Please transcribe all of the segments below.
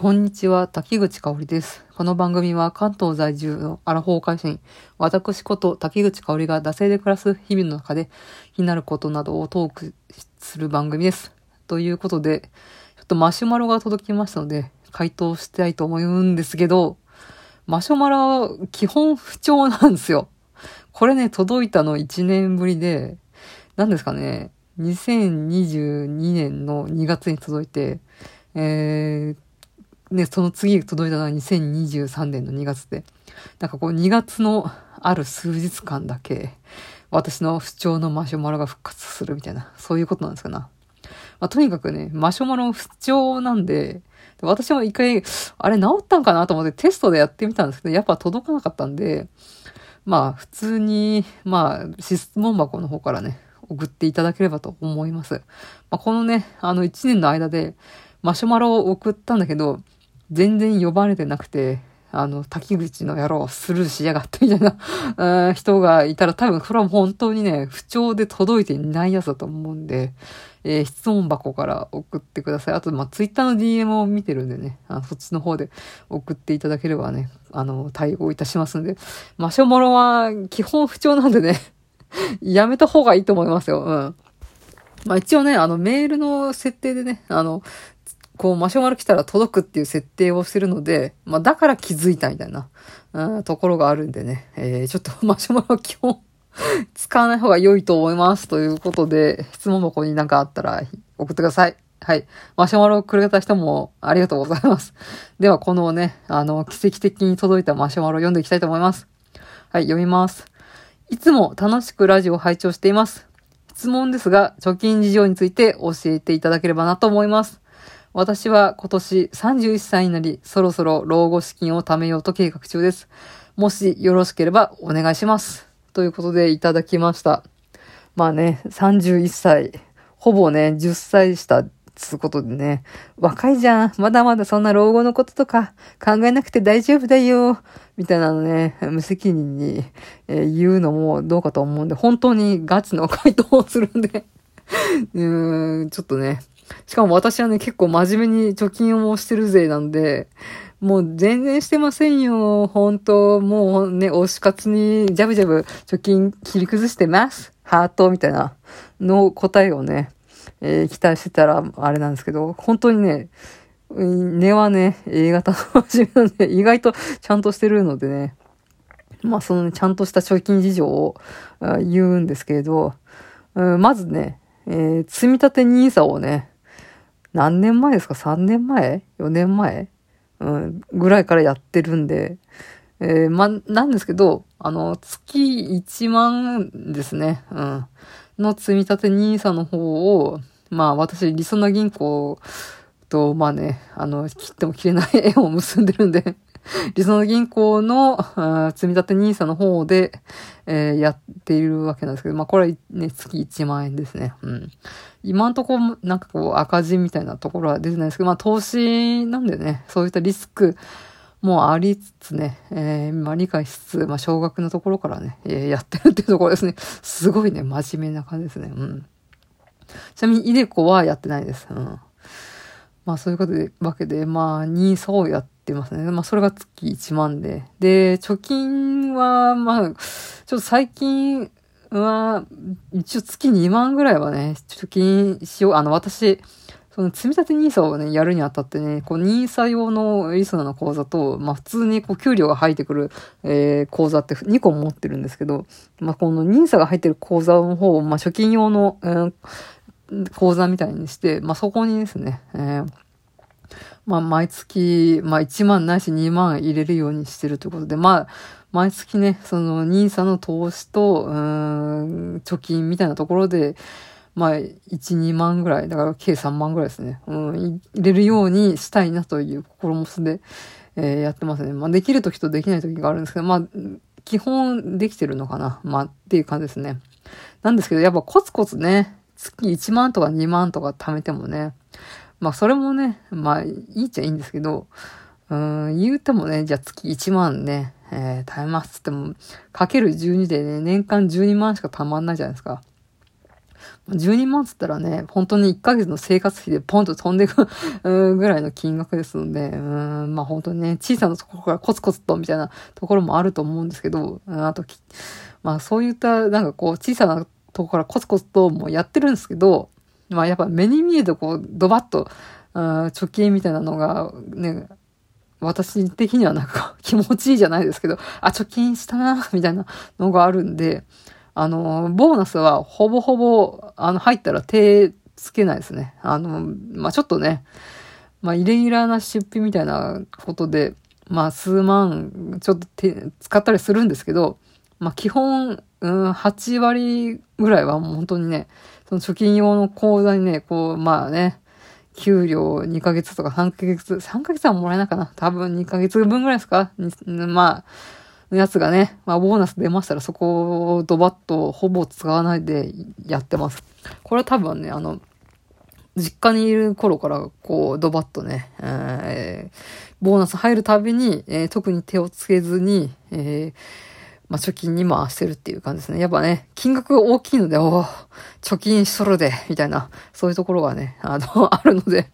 こんにちは、滝口香織です。この番組は関東在住のアラフォー会社員、私こと滝口香織が惰性で暮らす日々の中で気になることなどをトークする番組です。ということで、ちょっとマシュマロが届きましたので、回答したいと思うんですけど、マシュマロは基本不調なんですよ。これね、届いたの1年ぶりで、なんですかね、2022年の2月に届いて、その次届いたのは2023年の2月で、なんかこう2月のある数日間だけ、私の不調のマシュマロが復活するみたいな、そういうことなんですかな。まあ、とにかくね、マシュマロ不調なんで、私も一回、あれ治ったんかなと思ってテストでやってみたんですけど、やっぱ届かなかったんで、まあ普通に、質問箱の方からね、送っていただければと思います。まあ、このね、1年の間で、マシュマロを送ったんだけど、全然呼ばれてなくて、滝口の野郎スルーしやがってみたいな人がいたら、多分それは本当にね、不調で届いていないやつだと思うんで、質問箱から送ってください。あと、ツイッターの DM を見てるんでね、そっちの方で送っていただければね、対応いたしますんで、マシュマロは基本不調なんでね、やめた方がいいと思いますよ。うん。まあ一応ね、メールの設定でね、こうマシュマロ来たら届くっていう設定をしてるので、まあだから気づいたみたいな、ところがあるんでね、ちょっとマシュマロ基本使わない方が良いと思いますということで、質問箱になんかあったら送ってください。はい。マシュマロをくれた人もありがとうございます。ではこのね、奇跡的に届いたマシュマロを読んでいきたいと思います。はい、読みます。いつも楽しくラジオを拝聴しています。質問ですが、貯金事情について教えていただければなと思います。私は今年31歳になり、そろそろ老後資金を貯めようと計画中です。もしよろしければお願いします。ということでいただきました。まあね、31歳、ほぼね、10歳下つうことでね、若いじゃん。まだまだそんな老後のこととか考えなくて大丈夫だよ。みたいなのね、無責任に言うのもどうかと思うんで、本当にガチの回答をするんで、ちょっとね、しかも私はね、結構真面目に貯金をしてるぜなんで、もう全然してませんよ。本当もうね、推し活にジャブジャブ貯金切り崩してます。ハートみたいなの答えをね、期待してたらあれなんですけど、本当にね、根はね、A 型の真面目なんで、意外とちゃんとしてるのでね、まあそのね、ちゃんとした貯金事情を言うんですけれど、まずね、積み立てNISAをね、何年前ですか ?3 年前 ?4 年前ぐらいからやってるんで、なんですけど、月1万ですね。うん。の積み立てNISAの方を、私、りそな銀行と、切っても切れない縁を結んでるんで、りそな銀行の積み立てNISAの方で、やっているわけなんですけど、これはね、月1万円ですね。うん。今んところ、なんかこう、赤字みたいなところは出てないですけど、投資なんでね、そういったリスクもありつつね、理解しつつ、少額のところからね、やってるっていうところですね。すごいね、真面目な感じですね。うん。ちなみに、イデコはやってないです。うん。そういうことで、NISAをやってますね。それが月1万で。で、貯金は、ちょっと最近、一応月2万ぐらいはね、貯金しよう。私、その積み立てNISAをね、やるにあたってね、こうNISA用のりそなの口座と、普通にこう給料が入ってくる、口座って2個持ってるんですけど、このNISAが入ってる口座の方を、貯金用の、口座みたいにして、そこにですね、毎月、1万ないし2万入れるようにしてるということで、毎月ね、そのNISAの投資と、貯金みたいなところで、1、2万ぐらい、だから計3万ぐらいですね。入れるようにしたいなという心持ちで、やってますね。できるときとできないときがあるんですけど、基本できてるのかな。っていう感じですね。なんですけど、やっぱコツコツね、月1万とか2万とか貯めてもね、それもね、いいっちゃいいんですけど、言うてもね、じゃあ月1万ね、貯めますって言っても、かける12でね、年間12万しか貯まんないじゃないですか。12万つったらね、本当に1ヶ月の生活費でポンと飛んでくるぐらいの金額ですので、まあ本当にね、小さなところからコツコツとみたいなところもあると思うんですけど、あと、まあそういったなんかこう小さなところからコツコツともうやってるんですけど、まあやっぱ目に見えてこうドバッと貯金みたいなのがね、私的にはなんか気持ちいいじゃないですけど、あ、貯金したなみたいなのがあるんで、ボーナスはほぼほぼ入ったら手つけないですね。まあ、ちょっとね、まあ、イレギュラーな出費みたいなことで、まあ、数万ちょっと使ったりするんですけど、まあ、基本、8割ぐらいはもう本当にね、その貯金用の口座にね、こう、まあね、給料2ヶ月とか3ヶ月はもらえないかな。多分2ヶ月分ぐらいですか？まあ、やつがね、まあボーナス出ましたらそこをドバッとほぼ使わないでやってます。これは多分ね、実家にいる頃からこうドバッとね、ボーナス入るたびに、特に手をつけずに、まあ、貯金に回してるっていう感じですね。やっぱね、金額が大きいので、おぉ、貯金しとるで、みたいな、そういうところがね、あるので、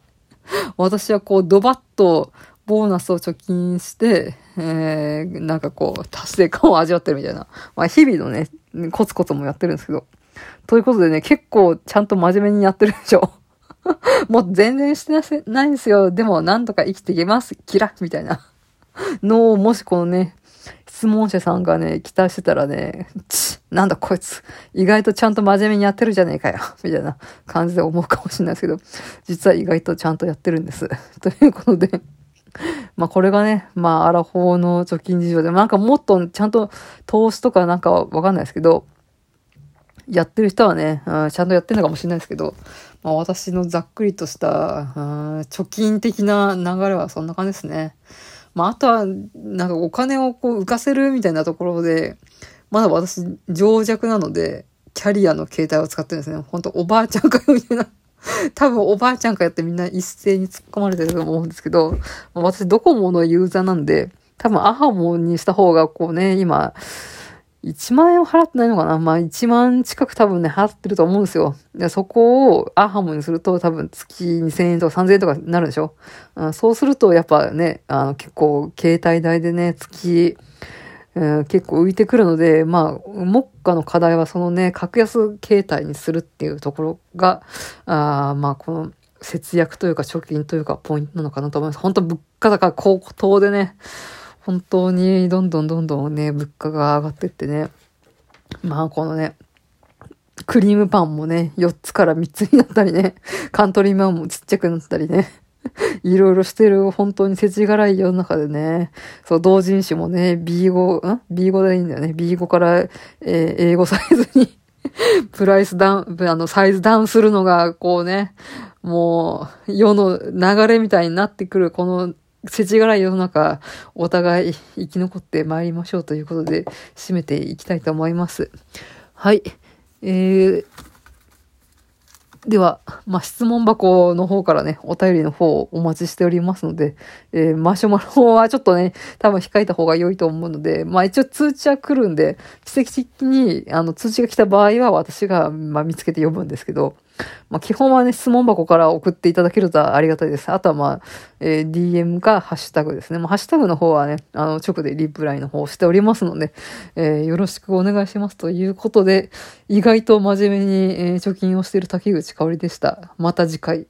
私はこう、ドバッとボーナスを貯金して、なんかこう、達成感を味わってるみたいな。まあ、日々のね、コツコツもやってるんですけど。ということでね、結構ちゃんと真面目にやってるでしょ。もう全然してないんですよ。でも、なんとか生きていけます。キラッみたいな。のを、もしこのね、質問者さんがね、期待してたらね、なんだこいつ、意外とちゃんと真面目にやってるじゃねえかよ、みたいな感じで思うかもしれないですけど、実は意外とちゃんとやってるんです。ということで、まあこれがね、まあアラフォーの貯金事情で、なんかもっとちゃんと投資とかなんかわかんないですけど、やってる人はね、ちゃんとやってるのかもしれないですけど、まあ私のざっくりとした、貯金的な流れはそんな感じですね。まあ、あとは、なんかお金をこう浮かせるみたいなところで、まだ私、情弱なので、キャリアの携帯を使ってるんですね。ほんと、おばあちゃんかよみたいな。多分、おばあちゃんかやってみんな一斉に突っ込まれてると思うんですけど、私、ドコモのユーザーなんで、多分、アハモにした方が、こうね、今、1万円を払ってないのかな、まあ、1万近く多分ね、払ってると思うんですよ。で、そこをアハモにすると多分月2000円とか3000円とかになるでしょ。そうするとやっぱね、結構携帯代でね、月、結構浮いてくるので、まあ、目下の課題はそのね、格安携帯にするっていうところが、まあ、この節約というか貯金というかポイントなのかなと思います。本当物価高高騰でね、本当にどんどんね、物価が上がってってね。まあこのね、クリームパンもね、4つから3つになったりね、カントリーマンもちっちゃくなったりね、いろいろしてる本当に世知辛い世の中でね、そう、同人誌もね、B5 でいいんだよね。B5 から、英語サイズに、プライスダウン、サイズダウンするのが、こうね、もう、世の流れみたいになってくる、この、世知辛い世の中、お互い生き残ってまいりましょうということで、締めていきたいと思います。はい。では、まあ、質問箱の方からね、お便りの方をお待ちしておりますので、マシュマロはちょっとね、多分控えた方が良いと思うので、まあ、一応通知は来るんで、奇跡的に、通知が来た場合は私が、まあ、見つけて読むんですけど、まあ、基本はね、質問箱から送っていただけるとありがたいです。あとはまあ、DM かハッシュタグですね。まあ、ハッシュタグの方はね、直でリプライの方をしておりますので、よろしくお願いしますということで、意外と真面目に、貯金をしている滝口香織でした。また次回。